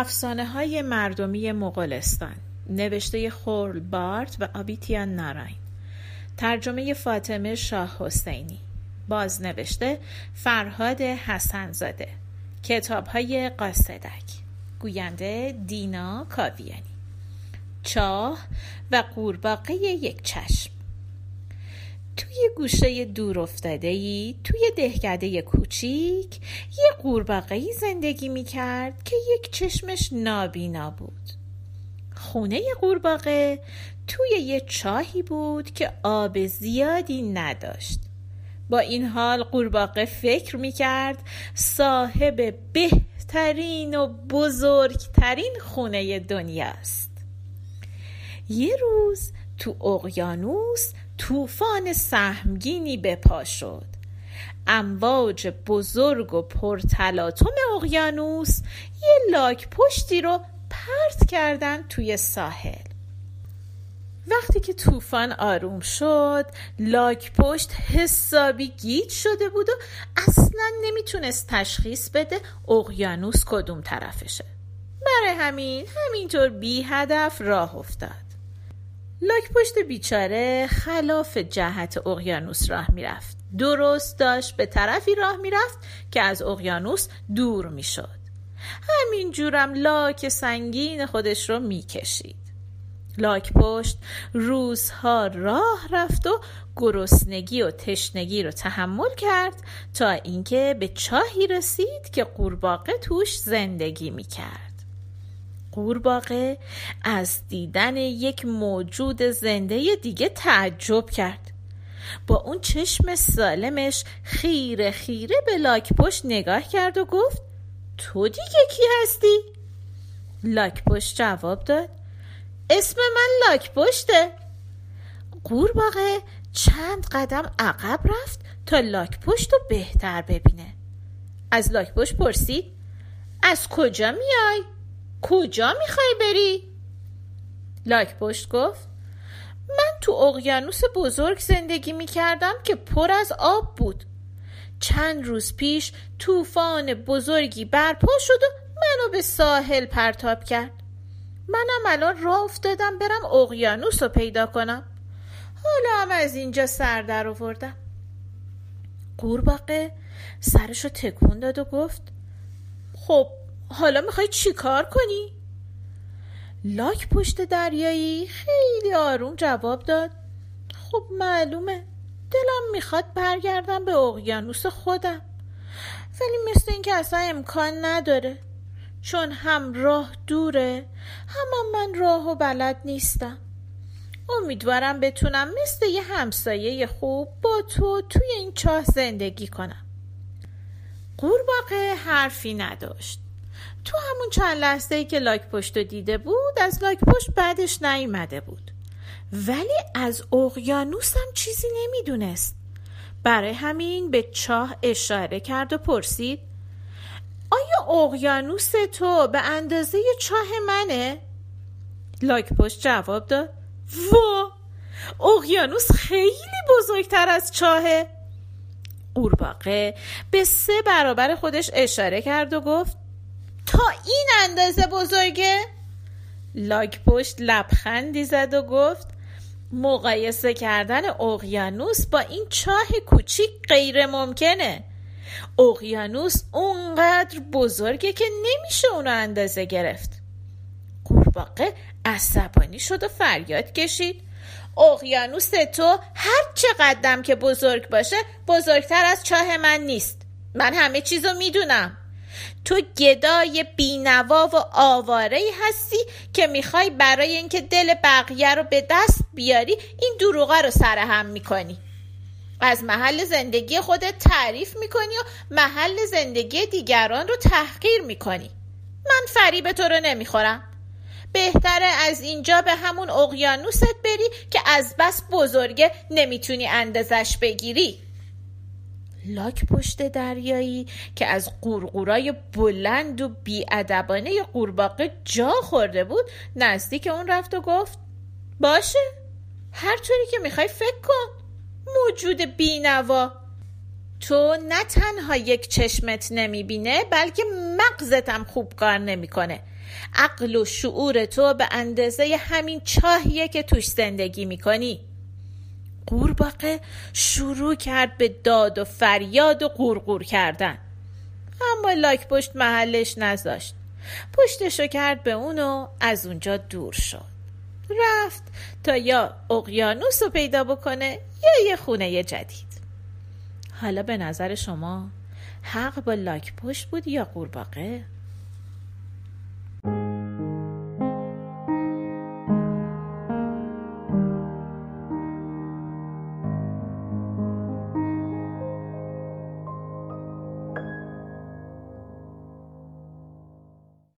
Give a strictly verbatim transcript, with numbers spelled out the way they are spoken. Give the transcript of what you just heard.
افسانه‌های مردمی مغولستان، نوشته خوربارد و آبیتیا ناراین، ترجمه فاطمه شاه حسینی، بازنوشته فرهاد حسن‌زاده، کتاب‌های قاصدک، گوینده دینا کاویانی. چاه و قورباغهی یک چشم. توی گوشه دور افتاده‌ای، توی دهکده کوچیک، یه قورباغه‌ای زندگی می‌کرد که یک چشمش نابینا بود. خونه قورباغه توی یه چاهی بود که آب زیادی نداشت. با این حال قورباغه فکر می‌کرد صاحب بهترین و بزرگترین خونه دنیاست. یه روز تو اقیانوس طوفان سهمگینی به پا شد. امواج بزرگ و پرتلاطم اقیانوس یه لاک پشتی رو پرت کردن توی ساحل. وقتی که طوفان آروم شد، لاک پشت حسابی گیج شده بود و اصلاً نمیتونست تشخیص بده اقیانوس کدوم طرفشه. برای همین همینطور بی هدف راه افتاد. لاک پشت بیچاره خلاف جهت اقیانوس راه میرفت. درست داشت به طرفی راه میرفت که از اقیانوس دور میشد. همینجورم لاک سنگین خودش رو میکشید. لاک پشت روزها راه رفت و گرسنگی و تشنگی رو تحمل کرد تا اینکه به چاهی رسید که قورباغه توش زندگی میکرد. قورباغه از دیدن یک موجود زنده دیگه تعجب کرد. با اون چشم سالمش خیره خیره به لاک‌پشت نگاه کرد و گفت: تو دیگه کی هستی؟ لاک‌پشت جواب داد: اسم من لاک‌پشته. قورباغه چند قدم عقب رفت تا لاک‌پشت رو بهتر ببینه. از لاک‌پشت پرسید: از کجا میای؟ کجا میخوای بری؟ لاک پشت گفت: من تو اقیانوس بزرگ زندگی میکردم که پر از آب بود. چند روز پیش طوفان بزرگی برپا شد و منو به ساحل پرتاب کرد. منم الان راه افتادم برم اقیانوس رو پیدا کنم. حالا هم از اینجا سر در آوردم. قورباغه سرشو تکون داد و گفت: خب حالا میخوای چی کار کنی؟ لاک پشت دریایی خیلی آروم جواب داد: خب معلومه، دلم میخواد برگردم به اقیانوس خودم، ولی مثل این که اصلا امکان نداره، چون هم راه دوره هم من راهو بلد نیستم. امیدوارم بتونم مثل یه همسایه خوب با تو توی این چاه زندگی کنم. قورباغه حرفی نداشت. تو همون چند لحظه‌ای که لاک پشت رو دیده بود، از لاک پشت بعدش نیامده بود، ولی از اقیانوس هم چیزی نمیدونست. برای همین به چاه اشاره کرد و پرسید: آیا اقیانوس تو به اندازه چاه منه؟ لاک پشت جواب داد: وا، اقیانوس خیلی بزرگتر از چاهه. قورباغه به سه برابر خودش اشاره کرد و گفت: تا این اندازه بزرگه؟ لاک پشت لبخندی زد و گفت: مقایسه کردن اقیانوس با این چاه کوچیک غیر ممکنه. اقیانوس اونقدر بزرگه که نمیشه اونو اندازه گرفت. قورباغه عصبانی شد و فریاد کشید: اقیانوس تو هر چقدر که بزرگ باشه بزرگتر از چاه من نیست. من همه چیزو میدونم. تو گدای بینوا و آواره‌ای هستی که میخوای برای اینکه دل بقیه رو به دست بیاری این دروغا رو سرهم میکنی. از محل زندگی خودت تعریف میکنی و محل زندگی دیگران رو تحقیر میکنی. من فریب تو رو نمیخورم. بهتره از اینجا به همون اقیانوست بری که از بس بزرگه نمیتونی اندازش بگیری. لاک پشت دریایی که از قورقورای بلند و بی‌ادبانه قورباغه جا خورده بود، نزدیک اون رفت و گفت: باشه، هر طوری که میخوای فکر کن، موجود بینوا. تو نه تنها یک چشمت نمیبینه، بلکه مغزت هم خوب کار نمیکنه. عقل و شعور تو به اندازه همین چاهیه که توش زندگی میکنی. قورباغه شروع کرد به داد و فریاد و قورقور کردن، اما لاک پشت محلش نذاشت. پشتشو کرد به اون و از اونجا دور شد، رفت تا یا اقیانوس رو پیدا بکنه یا یه خونه جدید. حالا به نظر شما حق با لاک پشت بود یا قورباغه؟